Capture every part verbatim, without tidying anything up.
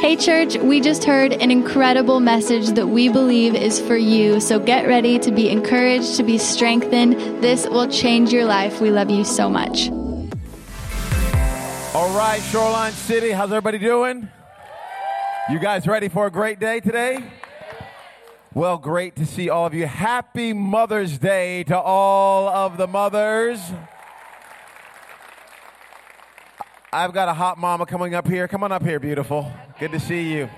Hey church, we just heard an incredible message that we believe is for you. So get ready to be encouraged, to be strengthened. This will change your life. We love you so much. All right, Shoreline City, how's everybody doing? You guys ready for a great day today? Well, great to see all of you. Happy Mother's Day to all of the mothers. I've got a hot mama coming up here. Come on up here, beautiful. Okay. Good to see you.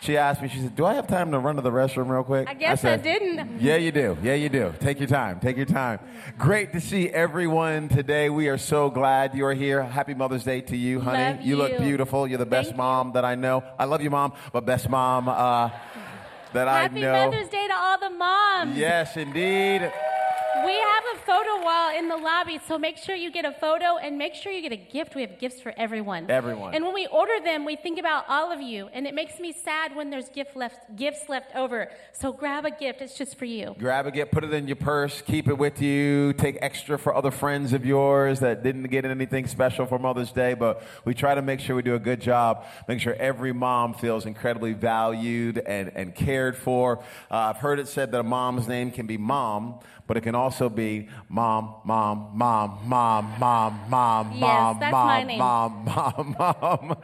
She asked me, she said, do I have time to run to the restroom real quick? I guess I, said, I didn't. Yeah, you do. Yeah, you do. Take your time. Take your time. Great to see everyone today. We are so glad you're here. Happy Mother's Day to you, honey. You. you look beautiful. You're the best Thank mom you. that I know. I love you, Mom, but best mom uh, that Happy I know. Happy Mother's Day to all the moms. Yes, indeed. We have a photo wall in the lobby, so make sure you get a photo and make sure you get a gift. We have gifts for everyone. Everyone. And when we order them, we think about all of you, and it makes me sad when there's gift left, gifts left over. So grab a gift. It's just for you. Grab a gift. Put it in your purse. Keep it with you. Take extra for other friends of yours that didn't get anything special for Mother's Day, but we try to make sure we do a good job. Make sure every mom feels incredibly valued and, and cared for. Uh, I've heard it said that a mom's name can be Mom, but it can also be mom, mom, mom, mom, mom, mom, yes, mom, that's mom, my name. mom, mom, mom,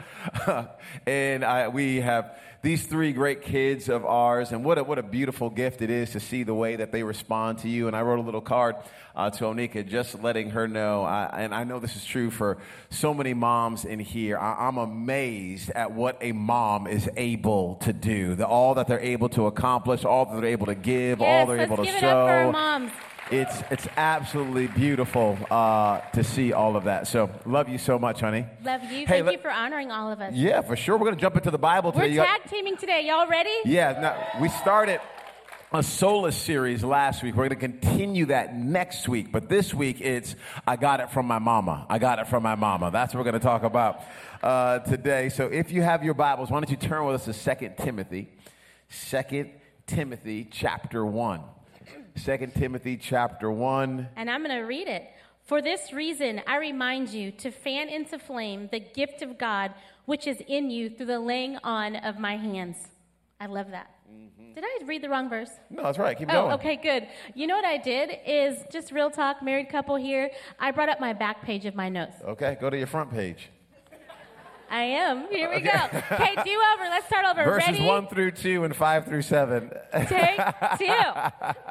mom. And I, we have these three great kids of ours, and what a, what a beautiful gift it is to see the way that they respond to you. And I wrote a little card uh, to Onika, just letting her know, I, and I know this is true for so many moms in here, I, I'm amazed at what a mom is able to do, the, all that they're able to accomplish, all that they're able to give, yes, all they're able to show. Let's give it up for our moms. It's it's absolutely beautiful uh, to see all of that. So love you so much, honey. Love you. Hey, Thank le- you for honoring all of us. Yeah, for sure. We're going to jump into the Bible today. We're tag teaming today. Y'all ready? Yeah. No, we started a Sola series last week. We're going to continue that next week. But this week, it's I Got It From My Mama. I Got It From My Mama. That's what we're going to talk about uh, today. So if you have your Bibles, why don't you turn with us to Second Timothy. Second Timothy chapter one. Second Timothy chapter one. And I'm going to read it. For this reason, I remind you to fan into flame the gift of God, which is in you through the laying on of my hands. I love that. Mm-hmm. Did I read the wrong verse? No, that's right. Keep oh, going. Oh, okay, good. You know what I did is just real talk, married couple here. I brought up my back page of my notes. Okay, go to your front page. I am. Here we okay. go. Okay, do over. Let's start over. Verses Ready? one through two and five through seven. Take two.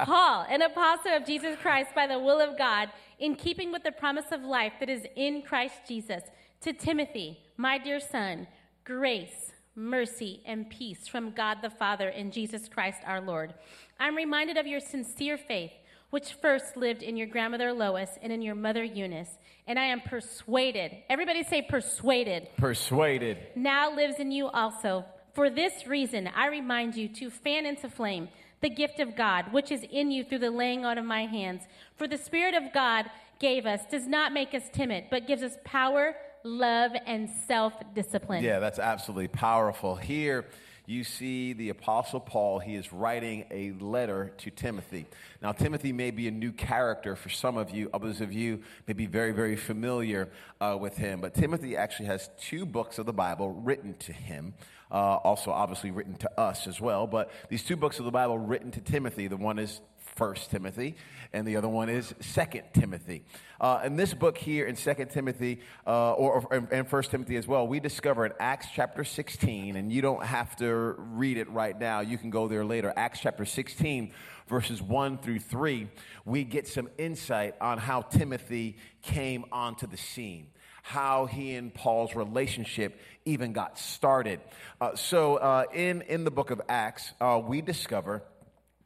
Paul, an apostle of Jesus Christ by the will of God, in keeping with the promise of life that is in Christ Jesus, to Timothy, my dear son, grace, mercy, and peace from God the Father and Jesus Christ our Lord. I'm reminded of your sincere faith, which first lived in your grandmother Lois and in your mother Eunice, and I am persuaded, everybody say persuaded, persuaded, now lives in you also. For this reason, I remind you to fan into flame the gift of God, which is in you through the laying on of my hands. For the Spirit of God gave us, does not make us timid, but gives us power, love, and self-discipline. Yeah, that's absolutely powerful. Here you see the Apostle Paul, he is writing a letter to Timothy. Now, Timothy may be a new character for some of you. Others of you may be very, very familiar uh, with him. But Timothy actually has two books of the Bible written to him, uh, also obviously written to us as well. But these two books of the Bible written to Timothy, the one is First Timothy, and the other one is Second Timothy. Uh, in this book here in Second Timothy, uh, or, or and First Timothy as well, we discover in Acts chapter sixteen, and you don't have to read it right now. You can go there later. Acts chapter sixteen, verses one through three, we get some insight on how Timothy came onto the scene, how he and Paul's relationship even got started. Uh, so uh, in, in the book of Acts, uh, we discover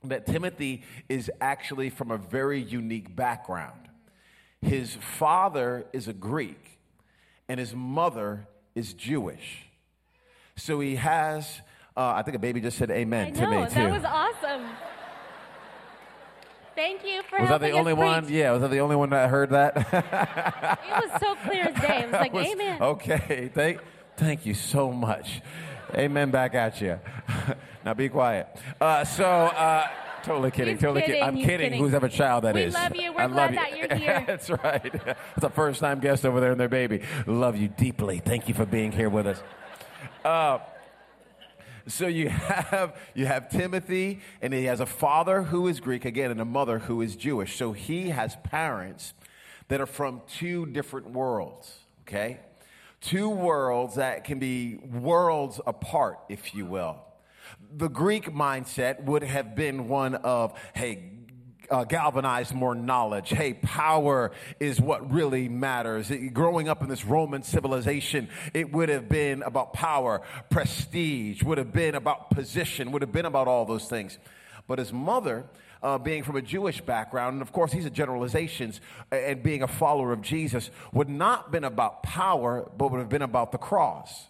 that Timothy is actually from a very unique background. His father is a Greek, and his mother is Jewish. So he has, uh, I think a baby just said amen I to know, me, too. That was awesome. Thank you for was helping us Was that the only preach. one? Yeah, was that the only one that heard that? It was so clear as day. It was like, was, amen. Okay, thank, thank you so much. Amen back at you. Now be quiet. Uh, so, uh, totally kidding. He's totally kidding. Kid. I'm kidding. kidding. Who's ever child that we is. We love you. We're I glad you. that you're here. That's right. It's a first-time guest over there and their baby. Love you deeply. Thank you for being here with us. Uh, So you have you have Timothy, and he has a father who is Greek, again, and a mother who is Jewish. So he has parents that are from two different worlds, okay? Two worlds that can be worlds apart, if you will. The Greek mindset would have been one of, hey, Uh, galvanize more knowledge. Hey, power is what really matters. It, growing up in this Roman civilization, it would have been about power, prestige, would have been about position, would have been about all those things. But his mother, uh, being from a Jewish background, and of course these are generalizations, and being a follower of Jesus, would not have been about power, but would have been about the cross.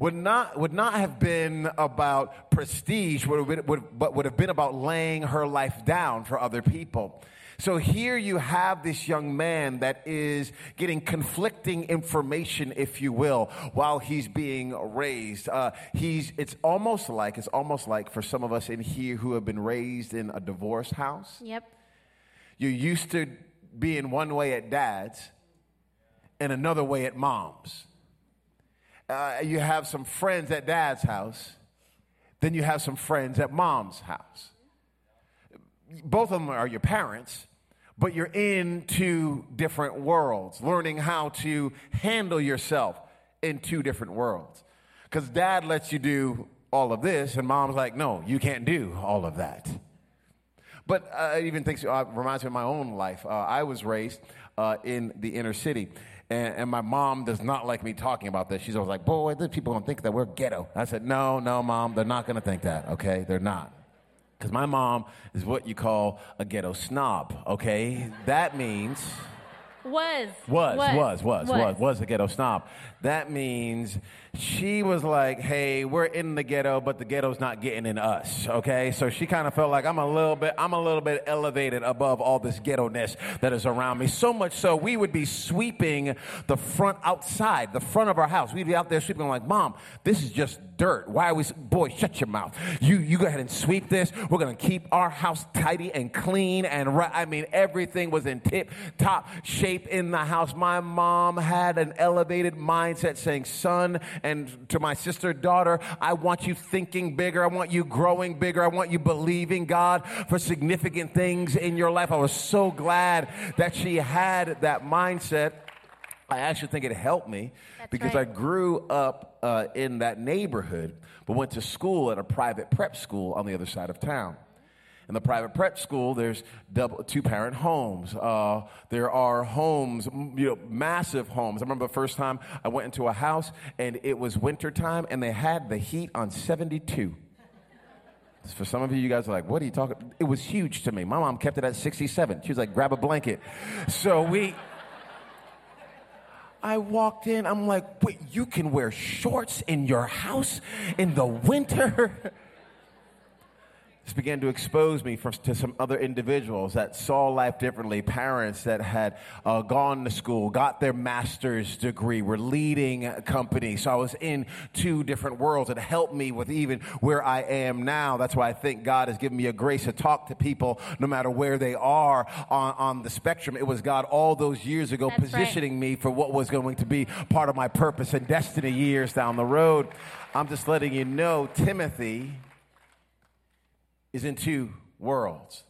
Would not would not have been about prestige, would have been, would, but would have been about laying her life down for other people. So here you have this young man that is getting conflicting information, if you will, while he's being raised. Uh, he's it's almost like it's almost like for some of us in here who have been raised in a divorce house. Yep, you're used to being one way at dad's and another way at mom's. Uh, you have some friends at dad's house, then you have some friends at mom's house. Both of them are your parents, but you're in two different worlds, learning how to handle yourself in two different worlds. Because dad lets you do all of this, and mom's like, no, you can't do all of that. But uh, it even thinks, uh, reminds me of my own life. Uh, I was raised uh, in the inner city. And, and my mom does not like me talking about this. She's always like, boy, these people don't think that we're ghetto. I said, no, no, Mom, they're not going to think that, okay? They're not. Because my mom is what you call a ghetto snob, okay? That means... Was. Was, was, was, was, was, was a ghetto snob. That means she was like, hey, we're in the ghetto, but the ghetto's not getting in us, okay? So she kind of felt like I'm a little bit, I'm a little bit elevated above all this ghetto-ness that is around me. So much so, we would be sweeping the front outside, the front of our house. We'd be out there sweeping. I'm like, Mom, this is just dirt. Why are we, boy, shut your mouth. You, you go ahead and sweep this. We're going to keep our house tidy and clean and right. I mean, everything was in tip-top shape in the house. My mom had an elevated mindset saying, son, and to my sister, daughter, I want you thinking bigger. I want you growing bigger. I want you believing God for significant things in your life. I was so glad that she had that mindset. I actually think it helped me That's because right. I grew up uh, in that neighborhood, but went to school at a private prep school on the other side of town. In the private prep school, there's double, two-parent homes. Uh, there are homes, you know, massive homes. I remember the first time I went into a house, and it was wintertime, and they had the heat on seventy-two. For some of you, you guys are like, what are you talking about? It was huge to me. My mom kept it at sixty-seven. She was like, grab a blanket. So we... I walked in. I'm like, wait, you can wear shorts in your house in the winter? Began to expose me for, to some other individuals that saw life differently, parents that had uh, gone to school, got their master's degree, were leading companies. So I was in two different worlds. It helped me with even where I am now. That's why I think God has given me a grace to talk to people no matter where they are on, on the spectrum. It was God all those years ago That's positioning right. me for what was going to be part of my purpose and destiny years down the road. I'm just letting you know, Timothy... is in two worlds.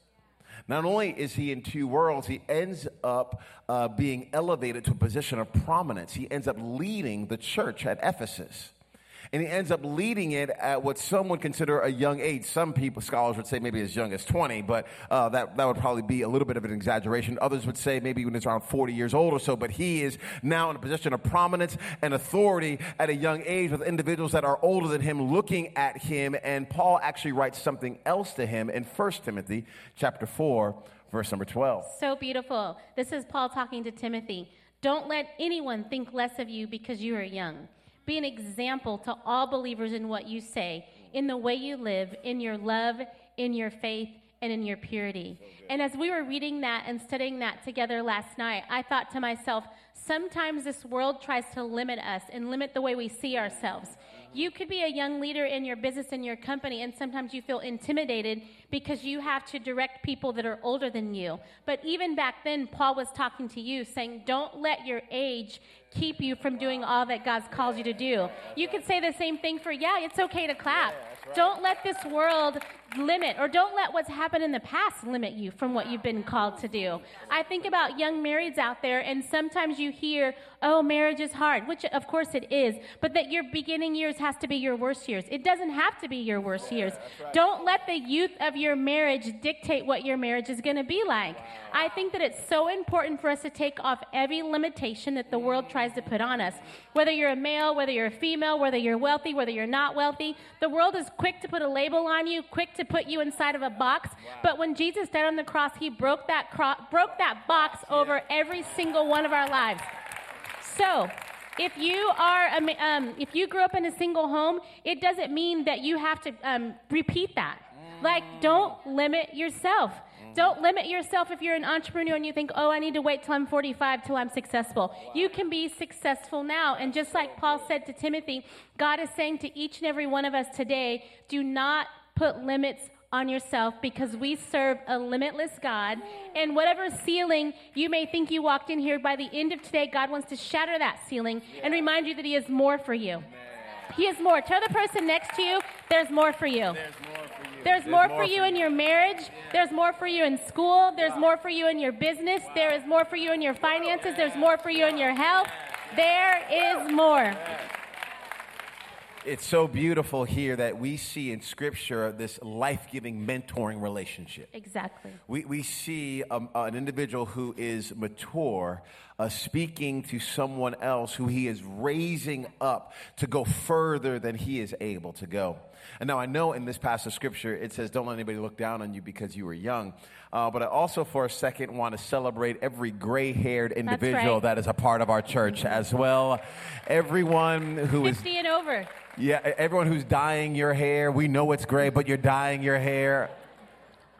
Not only is he in two worlds, he ends up uh, being elevated to a position of prominence. He ends up leading the church at Ephesus. And he ends up leading it at what some would consider a young age. Some people, scholars would say maybe as young as twenty, but uh, that, that would probably be a little bit of an exaggeration. Others would say maybe when it's around forty years old or so, but he is now in a position of prominence and authority at a young age with individuals that are older than him looking at him. And Paul actually writes something else to him in First Timothy chapter four, verse number twelve. So beautiful. This is Paul talking to Timothy. Don't let anyone think less of you because you are young. Be an example to all believers in what you say, in the way you live, in your love, in your faith, and in your purity. So and as we were reading that and studying that together last night, I thought to myself, sometimes this world tries to limit us and limit the way we see ourselves. You could be a young leader in your business and your company, and sometimes you feel intimidated because you have to direct people that are older than you. But even back then, Paul was talking to you, saying, don't let your age keep you from doing all that God's called you to do. You could say the same thing for, yeah, it's okay to clap. Don't let this world limit, or don't let what's happened in the past limit you from what you've been called to do. I think about young marrieds out there, and sometimes you hear, oh, marriage is hard, which of course it is, but that your beginning years has to be your worst years. It doesn't have to be your worst years. Don't let the youth of your marriage dictate what your marriage is going to be like. I think that it's so important for us to take off every limitation that the world tries to put on us. Whether you're a male, whether you're a female, whether you're wealthy, whether you're not wealthy, the world is quick to put a label on you, quick to put you inside of a box. Wow. But when Jesus died on the cross, he broke that cro- broke that box yeah. over every single one of our lives. So, if you are um, if you grew up in a single home, it doesn't mean that you have to um, repeat that. Mm. Like, don't limit yourself. Don't limit yourself if you're an entrepreneur and you think, oh, I need to wait till I'm forty-five till I'm successful. Wow. You can be successful now. And just like Paul said to Timothy, God is saying to each and every one of us today, do not put limits on yourself, because we serve a limitless God. And whatever ceiling you may think you walked in here, by the end of today, God wants to shatter that ceiling yeah. and remind you that he has more for you. Amen. He is more. Tell the person next to you, there's more for you. There's more for you. There's, there's more, more for you in your marriage. Yeah. There's more for you in school. There's wow. more for you in your business. Wow. There is more for you in your finances. Yeah. There's more for you in your health. Yeah. There is more. Yeah. It's so beautiful here that we see in Scripture this life-giving, mentoring relationship. Exactly. We we see um, an individual who is mature uh, speaking to someone else who he is raising up to go further than he is able to go. And now I know in this passage of Scripture it says, don't let anybody look down on you because you were young. Uh, but I also for a second want to celebrate every gray-haired individual right. that is a part of our church as well. Everyone who is fifty and over. Yeah, everyone who's dyeing your hair, we know it's gray, but you're dyeing your hair.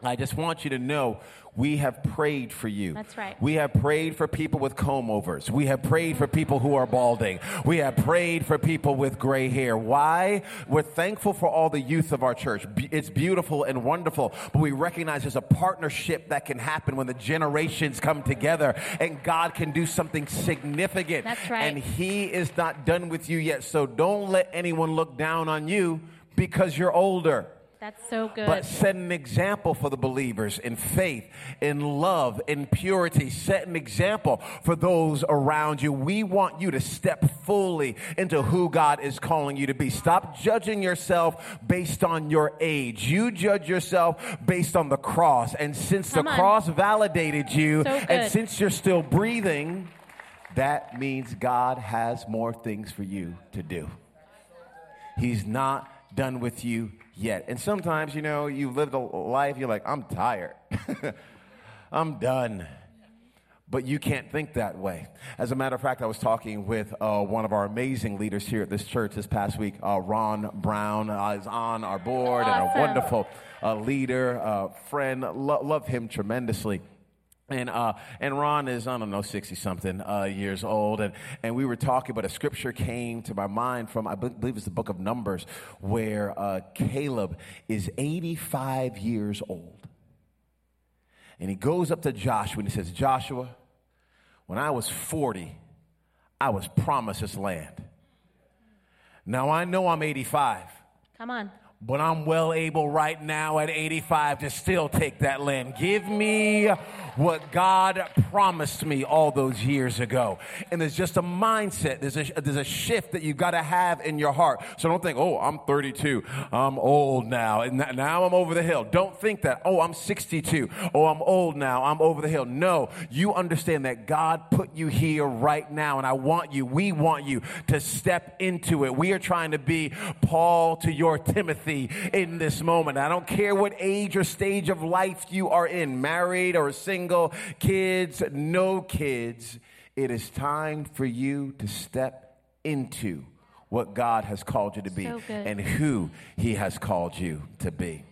I just want you to know we have prayed for you. That's right. We have prayed for people with comb-overs. We have prayed for people who are balding. We have prayed for people with gray hair. Why? We're thankful for all the youth of our church. It's beautiful and wonderful, but we recognize there's a partnership that can happen when the generations come together, and God can do something significant. That's right. And he is not done with you yet, so don't let anyone look down on you because you're older. That's so good. But set an example for the believers in faith, in love, in purity. Set an example for those around you. We want you to step fully into who God is calling you to be. Stop judging yourself based on your age. You judge yourself based on the cross. And since Come the on. cross validated you, so and since you're still breathing, that means God has more things for you to do. He's not done with you yet. And sometimes, you know, you've lived a life, you're like, I'm tired. I'm done. But you can't think that way. As a matter of fact, I was talking with uh, one of our amazing leaders here at this church this past week. Uh, Ron Brown uh, is on our board awesome. and a wonderful uh, leader, uh, friend. Lo- love him tremendously. And uh, and Ron is, I don't know, sixty-something uh, years old. And, and we were talking, but a scripture came to my mind from, I believe it's the book of Numbers, where uh, Caleb is eighty-five years old. And he goes up to Joshua and he says, Joshua, when I was forty, I was promised this land. Now I know I'm eighty-five. Come on. But I'm well able right now at eighty-five to still take that land. Give me what God promised me all those years ago. And there's just a mindset. There's a, there's a shift that you've got to have in your heart. So don't think, oh, I'm thirty-two. I'm old now. And now I'm over the hill. Don't think that. Oh, I'm sixty-two. Oh, I'm old now. I'm over the hill. No, you understand that God put you here right now. And I want you, we want you to step into it. We are trying to be Paul to your Timothy in this moment. I don't care what age or stage of life you are in, married or single, kids, no kids, it is time for you to step into what God has called you to be so and who he has called you to be.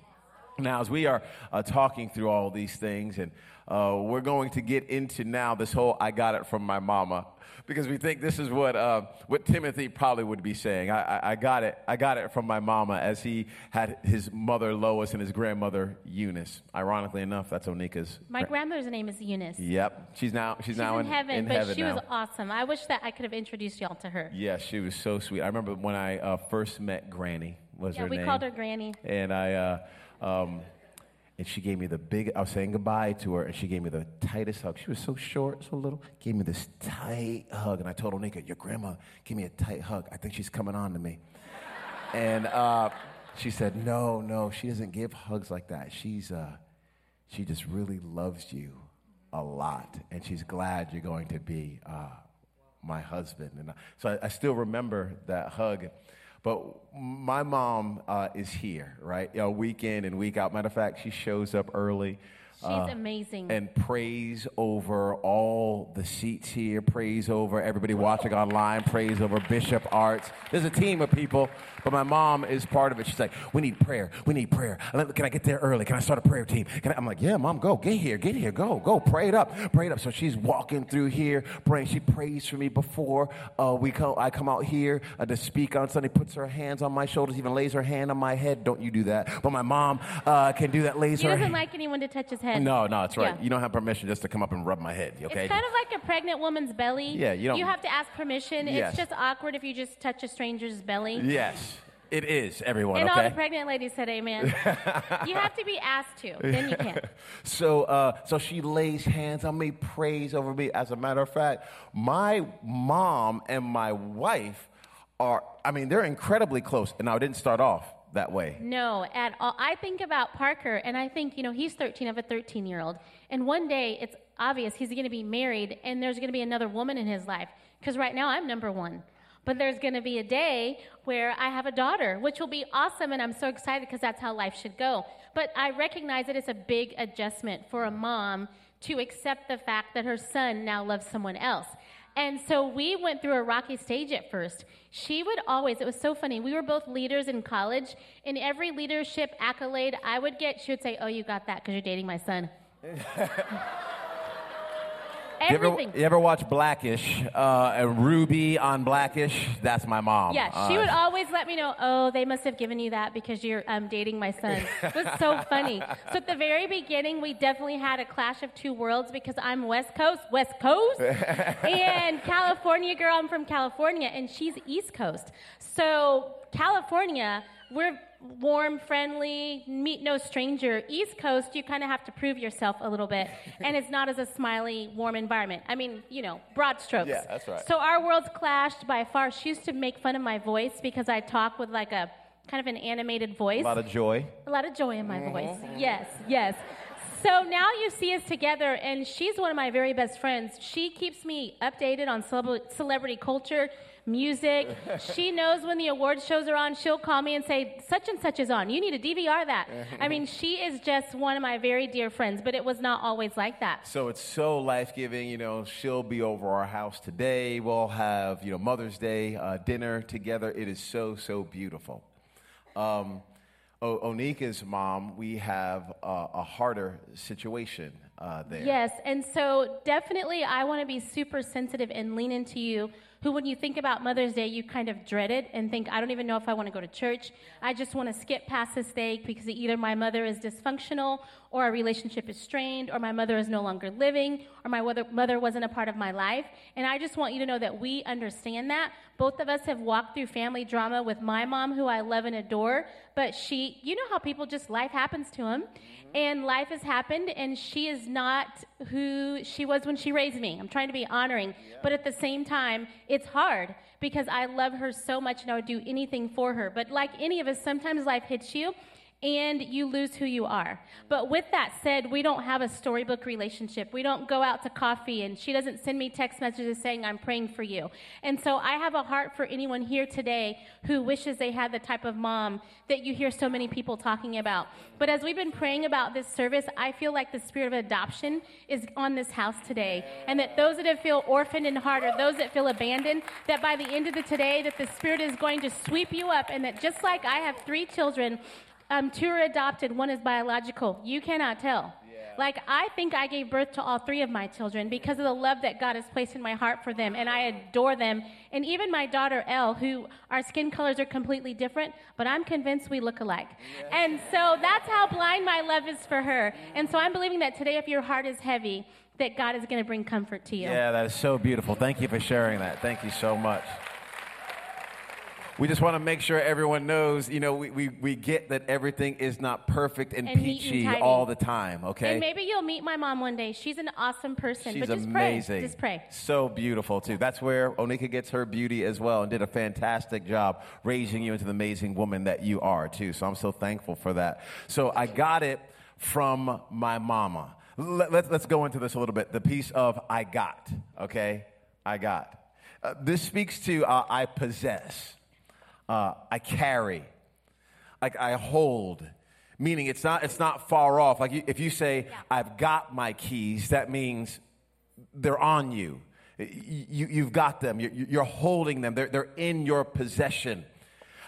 Now, as we are uh, talking through all these things, and uh, we're going to get into now this whole I got it from my mama, because we think this is what uh, what Timothy probably would be saying. I, I, I got it. I got it from my mama, as he had his mother, Lois, and his grandmother, Eunice. Ironically enough, that's Onika's. My gra- grandmother's name is Eunice. Yep. She's now she's, she's now in, in heaven, in but heaven she now. was awesome. I wish that I could have introduced y'all to her. Yes, yeah, she was so sweet. I remember when I uh, first met Granny, was yeah, her name. Yeah, we called her Granny. And I... Uh, Um, and she gave me the big, I was saying goodbye to her, and she gave me the tightest hug. She was so short, so little, gave me this tight hug. And I told Onika, your grandma gave me a tight hug. I think she's coming on to me. and uh, she said, no, no, she doesn't give hugs like that. She's, uh, she just really loves you a lot, and she's glad you're going to be uh, my husband. And I, so I, I still remember that hug. But my mom uh, is here, right? You know, week in and week out. Matter of fact, she shows up early. She's uh, amazing. And prays over all the seats here, prays over everybody watching online, prays over Bishop Arts. There's a team of people, but my mom is part of it. She's like, we need prayer. We need prayer. Can I get there early? Can I start a prayer team? Can I? I'm like, yeah, Mom, go. Get here. Get here. Go. Go. Pray it up. Pray it up. So she's walking through here praying. She prays for me before uh, we come, I come out here uh, to speak on Sunday, puts her hands on my shoulders, even lays her hand on my head. Don't you do that. But my mom uh, can do that, lays she her hand. She doesn't like anyone to touch his head. No, no, it's right. Yeah. You don't have permission just to come up and rub my head, okay? It's kind of like a pregnant woman's belly. Yeah, you don't... You have to ask permission. Yes. It's just awkward if you just touch a stranger's belly. Yes, it is, everyone, and okay? And all the pregnant ladies said amen. You have to be asked to. Then you can. so, uh, so she lays hands on me, prays over me. As a matter of fact, my mom and my wife are, I mean, they're incredibly close. And now, I didn't start off that way. No, at all. I think about Parker, and I think, you know, he's thirteen of a thirteen-year-old. And one day, it's obvious he's going to be married, and there's going to be another woman in his life. Because right now, I'm number one. But there's going to be a day where I have a daughter, which will be awesome, and I'm so excited because that's how life should go. But I recognize that it's a big adjustment for a mom to accept the fact that her son now loves someone else. And so we went through a rocky stage at first. She would always, it was so funny, we were both leaders in college, and every leadership accolade I would get, she would say, oh, you got that because you're dating my son. Everything. You ever, you ever watch Black-ish, uh, and Ruby on Black-ish? That's my mom. Yeah, she uh, would always let me know, oh, they must have given you that because you're um, dating my son. It was so funny. So at the very beginning, we definitely had a clash of two worlds because I'm West Coast, West Coast, and California girl. I'm from California, and she's East Coast. So California, we're warm, friendly, meet no stranger. East Coast, you kind of have to prove yourself a little bit, and it's not as a smiley, warm environment. I mean, you know, broad strokes. Yeah, that's right. So our worlds clashed by far. She used to make fun of my voice because I talk with like a kind of an animated voice. A lot of joy. A lot of joy in my mm-hmm. voice. Yes, yes. So now you see us together, and she's one of my very best friends. She keeps me updated on celebrity culture, music. She knows when the award shows are on. She'll call me and say, such and such is on. You need to D V R that. I mean, she is just one of my very dear friends, but it was not always like that. So it's so life-giving. You know, she'll be over our house today. We'll have, you know, Mother's Day uh, dinner together. It is so, so beautiful. Um O- Onika's mom, we have uh, a harder situation uh, there. Yes, and so definitely I want to be super sensitive and lean into you, who when you think about Mother's Day, you kind of dread it and think, I don't even know if I want to go to church. I just want to skip past this day because either my mother is dysfunctional or our relationship is strained or my mother is no longer living or my mother wasn't a part of my life. And I just want you to know that we understand that. Both of us have walked through family drama with my mom, who I love and adore, but she, you know how people just, life happens to them, and life has happened, and she is not who she was when she raised me. I'm trying to be honoring, yeah. But at the same time, it's hard because I love her so much, and I would do anything for her. But like any of us, sometimes life hits you, and you lose who you are. But with that said, we don't have a storybook relationship. We don't go out to coffee, and she doesn't send me text messages saying, I'm praying for you. And so I have a heart for anyone here today who wishes they had the type of mom that you hear so many people talking about. But as we've been praying about this service, I feel like the spirit of adoption is on this house today, and that those that feel orphaned in heart or those that feel abandoned, that by the end of the today, that the spirit is going to sweep you up, and that just like I have three children, um, two are adopted, one is biological. You cannot tell. Yeah. Like, I think I gave birth to all three of my children because of the love that God has placed in my heart for them, and I adore them. And even my daughter, Elle, who our skin colors are completely different, but I'm convinced we look alike. Yeah. And so that's how blind my love is for her. And so I'm believing that today, if your heart is heavy, that God is going to bring comfort to you. Yeah, that is so beautiful. Thank you for sharing that. Thank you so much. We just want to make sure everyone knows, you know, we, we, we get that everything is not perfect and, and peachy all the time, okay? And maybe you'll meet my mom one day. She's an awesome person. She's but just amazing. Pray. Just pray. So beautiful, too. That's where Onika gets her beauty as well, and did a fantastic job raising you into the amazing woman that you are, too. So I'm so thankful for that. So I got it from my mama. Let, let, let's go into this a little bit. The piece of I got, okay? I got. Uh, this speaks to uh, I possess. Uh, I carry, like I hold, meaning it's not it's not far off. Like you, if you say, yeah. I've got my keys, that means they're on you. You you've got them. You're, you're holding them. They're they're in your possession.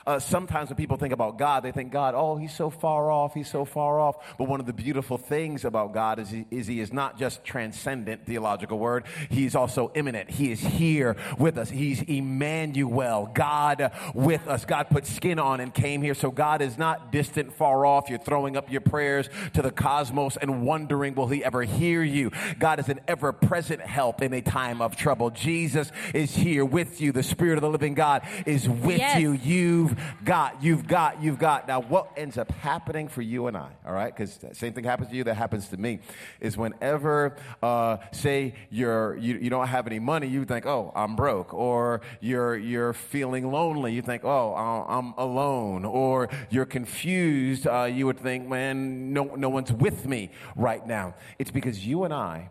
Uh, sometimes when people think about God, they think God, oh, he's so far off, he's so far off. But one of the beautiful things about God is he is, he is not just transcendent, theological word. He's also imminent. He is here with us. He's Emmanuel, God with us. God put skin on and came here. So God is not distant, far off. You're throwing up your prayers to the cosmos and wondering, will he ever hear you? God is an ever-present help in a time of trouble. Jesus is here with you. The Spirit of the living God is with yes. you. You've got, you've got, you've got. Now, what ends up happening for you and I, all right, because the same thing happens to you that happens to me, is whenever, uh, say, you're, you, you don't have any money, you think, oh, I'm broke, or you're you're feeling lonely, you think, oh, I'm alone, or you're confused, uh, you would think, man, no, no one's with me right now. It's because you and I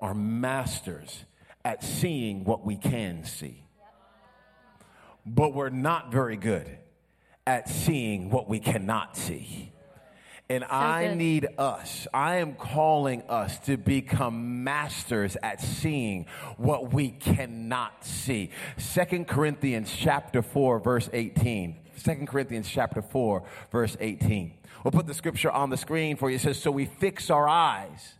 are masters at seeing what we can see. But we're not very good at seeing what we cannot see. And so I good. need us, I am calling us to become masters at seeing what we cannot see. Second Corinthians chapter four, verse eighteen. Second Corinthians chapter four, verse eighteen. We'll put the scripture on the screen for you. It says, so we fix our eyes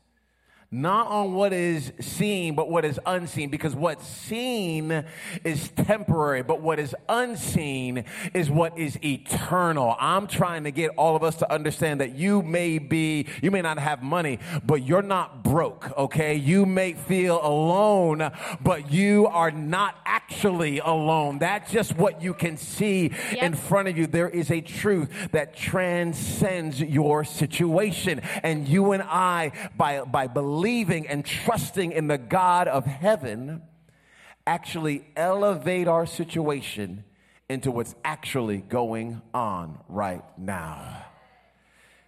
not on what is seen, but what is unseen, because what's seen is temporary, but what is unseen is what is eternal. I'm trying to get all of us to understand that you may be, you may not have money, but you're not broke, okay? You may feel alone, but you are not actually alone. That's just what you can see yep. in front of you. There is a truth that transcends your situation, and you and I, by, by believing, Believing and trusting in the God of heaven, actually elevate our situation into what's actually going on right now.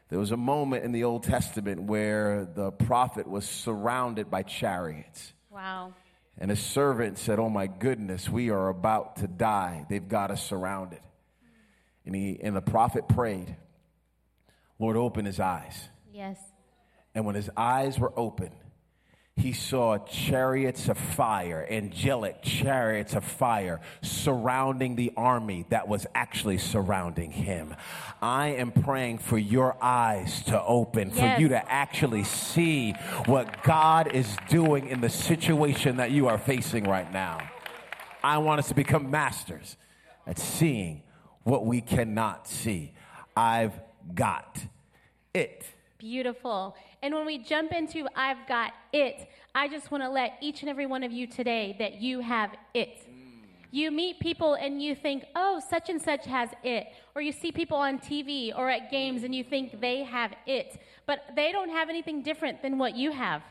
There was a moment in the Old Testament where the prophet was surrounded by chariots. Wow. And his servant said, oh my goodness, we are about to die. They've got us surrounded. And he and the prophet prayed, Lord, open his eyes. Yes. And when his eyes were open, he saw chariots of fire, angelic chariots of fire, surrounding the army that was actually surrounding him. I am praying for your eyes to open, yes. for you to actually see what God is doing in the situation that you are facing right now. I want us to become masters at seeing what we cannot see. I've got it. Beautiful. And when we jump into I've got it, I just want to let each and every one of you today that you have it. You meet people and you think, oh, such and such has it. Or you see people on T V or at games and you think they have it. But they don't have anything different than what you have.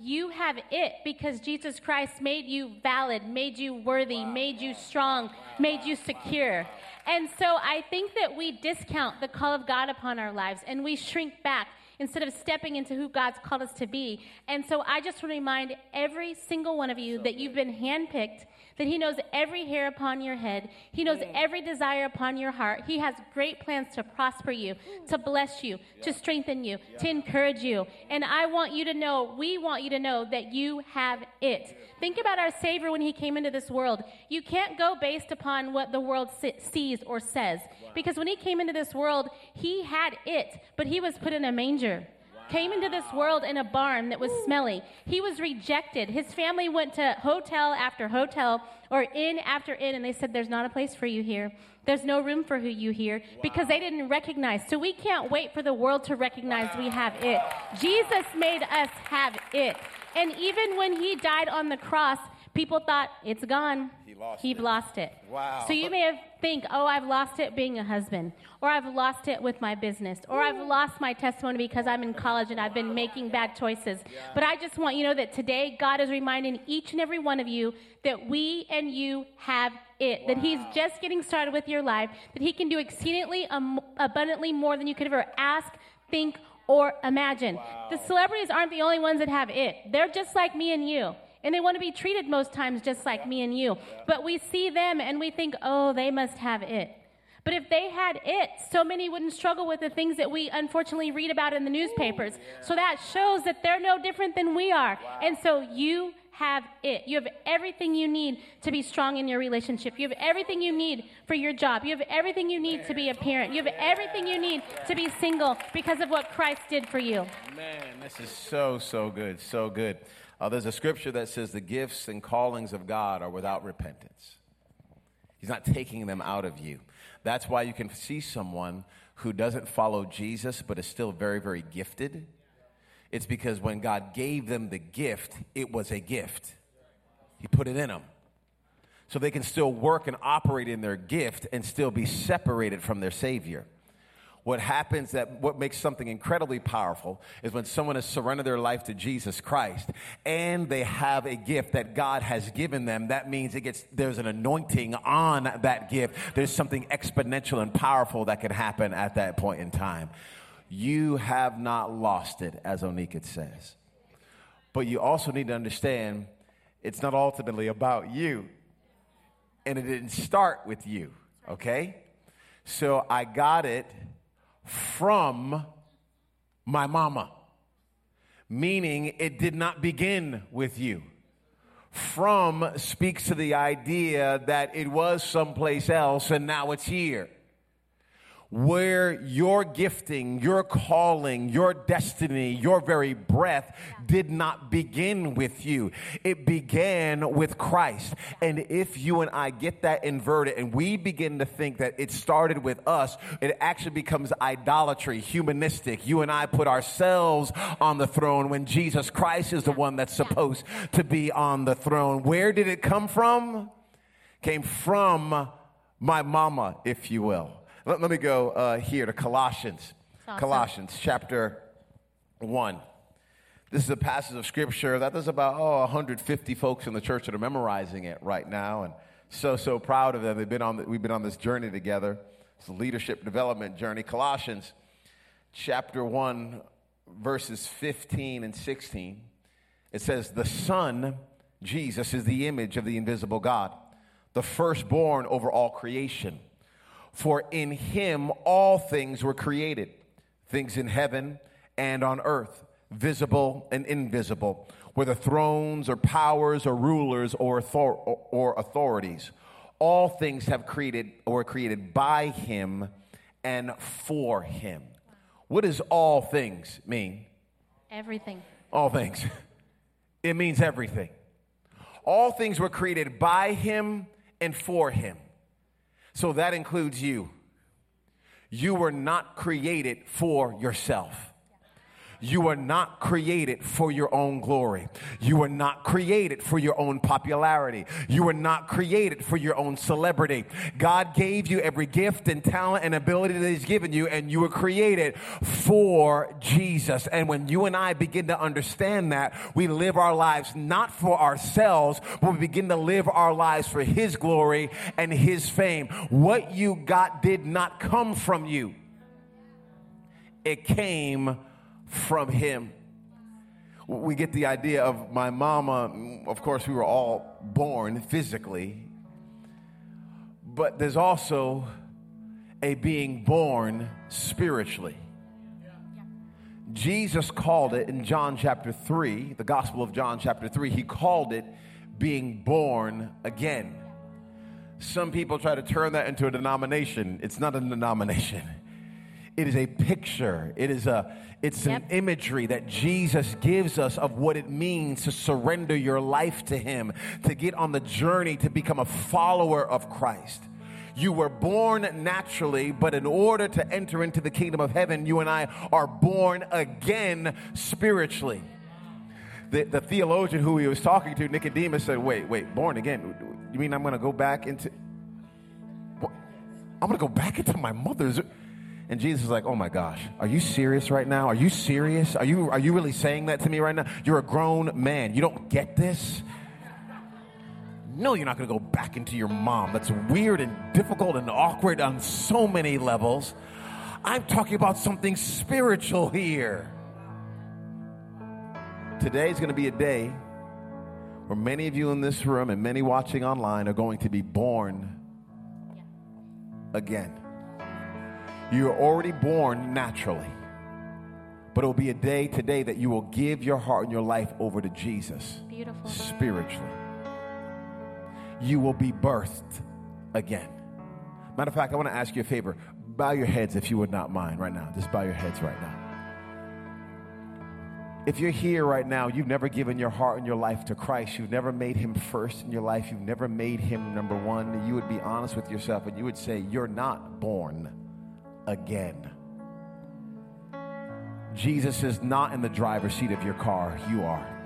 You have it because Jesus Christ made you valid, made you worthy, wow. made you strong, wow. made you secure. Wow. And so I think that we discount the call of God upon our lives and we shrink back instead of stepping into who God's called us to be. And so I just want to remind every single one of you that you've been handpicked, that he knows every hair upon your head. He knows mm. every desire upon your heart. He has great plans to prosper you, mm. to bless you, yeah. to strengthen you, yeah. to encourage you. And I want you to know, we want you to know that you have it. Yeah. Think about our Savior when he came into this world. You can't go based upon what the world si- sees or says. Wow. Because when he came into this world, he had it, but he was put in a manger. Came into this world in a barn that was smelly. He was rejected. His family went to hotel after hotel or inn after inn, and they said, there's not a place for you here. There's no room for who you here, wow. because they didn't recognize. So we can't wait for the world to recognize wow. we have it. Jesus made us have it. And even when he died on the cross, people thought, it's gone. He lost He've it. lost it. Wow. So you may have think, oh, I've lost it being a husband, or I've lost it with my business, or I've lost my testimony because I'm in college and I've been making bad choices. Yeah. But I just want you to know that today God is reminding each and every one of you that we and you have it, wow. that he's just getting started with your life, that he can do exceedingly um, abundantly more than you could ever ask, think, or imagine. Wow. The celebrities aren't the only ones that have it. They're just like me and you. And they want to be treated most times just like yeah. me and you. Yeah. But we see them and we think, oh, they must have it. But if they had it, so many wouldn't struggle with the things that we unfortunately read about in the newspapers. Ooh, yeah. So that shows that they're no different than we are. Wow. And so you have it. You have everything you need to be strong in your relationship. You have everything you need for your job. You have everything you need Man. to be a parent. You have yeah. everything you need yeah. to be single because of what Christ did for you. Man, this is so, so good, so good. Uh, there's a scripture that says the gifts and callings of God are without repentance. He's not taking them out of you. That's why you can see someone who doesn't follow Jesus but is still very, very gifted. It's because when God gave them the gift, it was a gift. He put it in them. So they can still work and operate in their gift and still be separated from their Savior. What happens that what makes something incredibly powerful is when someone has surrendered their life to Jesus Christ and they have a gift that God has given them. That means it gets there's an anointing on that gift. There's something exponential and powerful that can happen at that point in time. You have not lost it, as Onika says. But you also need to understand it's not ultimately about you. And it didn't start with you, okay? So I got it from my mama, meaning it did not begin with you. From speaks to the idea that it was someplace else and now it's here. Where your gifting, your calling, your destiny, your very breath did not begin with you. It began with Christ. And if you and I get that inverted and we begin to think that it started with us, it actually becomes idolatry, humanistic. You and I put ourselves on the throne when Jesus Christ is the one that's supposed to be on the throne. Where did it come from? Came from my mama, if you will. Let, let me go uh, here to Colossians. Awesome. Colossians chapter one. This is a passage of scripture that there's about oh, one hundred fifty folks in the church that are memorizing it right now, and so so proud of them. They've been on the, we've been on this journey together. It's a leadership development journey. Colossians chapter one, verses fifteen and sixteen. It says, "The Son, Jesus, is the image of the invisible God, the firstborn over all creation. For in him all things were created, things in heaven and on earth, visible and invisible, whether thrones or powers or rulers or or authorities. All things have created or created by him and for him." What does all things mean? Everything. All things. It means everything. All things were created by him and for him. So that includes you. You were not created for yourself. You were not created for your own glory. You were not created for your own popularity. You were not created for your own celebrity. God gave you every gift and talent and ability that he's given you, and you were created for Jesus. And when you and I begin to understand that, we live our lives not for ourselves, but we begin to live our lives for his glory and his fame. What you got did not come from you. It came from him. we get the idea of my mama. Of course, we were all born physically, but there's also a being born spiritually. Yeah. Yeah. Jesus called it in John chapter three, the Gospel of John chapter three, he called it being born again. Some people try to turn that into a denomination. It's not a denomination. It is a picture. It is a, it's yep. an imagery that Jesus gives us of what it means to surrender your life to him, to get on the journey to become a follower of Christ. You were born naturally, but in order to enter into the kingdom of heaven, you and I are born again spiritually. The, the theologian who he was talking to, Nicodemus, said, wait, wait, born again? You mean I'm going to go back into, I'm going to go back into my mother's? And Jesus is like, oh my gosh, are you serious right now? Are you serious? Are you are you really saying that to me right now? You're a grown man. You don't get this? No, you're not going to go back into your mom. That's weird and difficult and awkward on so many levels. I'm talking about something spiritual here. Today is going to be a day where many of you in this room and many watching online are going to be born again. You're already born naturally, but it will be a day today that you will give your heart and your life over to Jesus. Beautiful. Spiritually. You will be birthed again. Matter of fact, I want to ask you a favor. Bow your heads if you would not mind right now. Just bow your heads right now. If you're here right now, you've never given your heart and your life to Christ. You've never made him first in your life. You've never made him number one. You would be honest with yourself and you would say, you're not born again. Jesus is not in the driver's seat of your car. You are.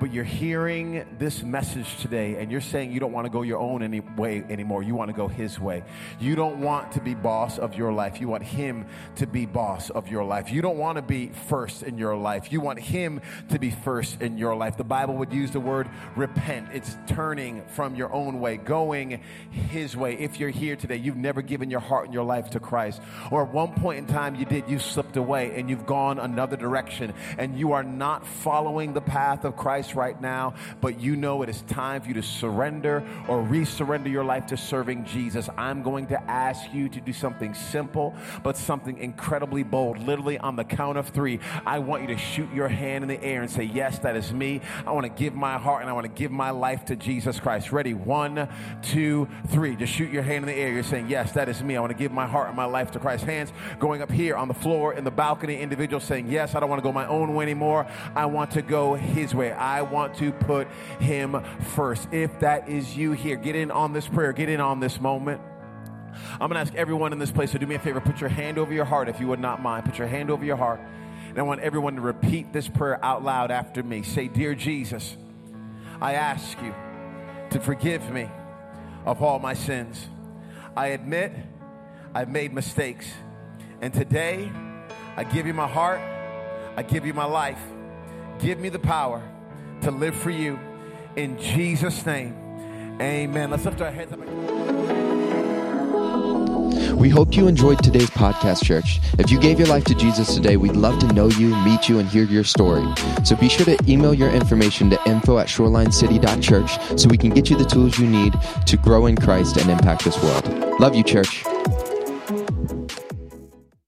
But you're hearing this message today and you're saying you don't want to go your own any way anymore. You want to go his way. You don't want to be boss of your life. You want him to be boss of your life. You don't want to be first in your life. You want him to be first in your life. The Bible would use the word repent. It's turning from your own way, going his way. If you're here today, you've never given your heart and your life to Christ, or at one point in time you did, you slipped away and you've gone another direction and you are not following the path of Christ right now, but you know it is time for you to surrender or resurrender your life to serving Jesus. I'm going to ask you to do something simple, but something incredibly bold. Literally on the count of three, I want you to shoot your hand in the air and say, yes, that is me. I want to give my heart and I want to give my life to Jesus Christ. Ready? One, two, three. Just shoot your hand in the air. You're saying, yes, that is me. I want to give my heart and my life to Christ. Hands going up here on the floor in the balcony. Individuals saying, yes, I don't want to go my own way anymore. I want to go his way. I I want to put him first. If that is you here, get in on this prayer. Get in on this moment. I'm going to ask everyone in this place to do me a favor. Put your hand over your heart if you would not mind. Put your hand over your heart. And I want everyone to repeat this prayer out loud after me. Say, dear Jesus, I ask you to forgive me of all my sins. I admit I've made mistakes. And today, I give you my heart. I give you my life. Give me the power to live for you. In Jesus' name, amen. Let's lift our heads up. We hope you enjoyed today's podcast, church. If you gave your life to Jesus today, we'd love to know you, meet you, and hear your story. So be sure to email your information to info at shoreline city dot church so we can get you the tools you need to grow in Christ and impact this world. Love you, church.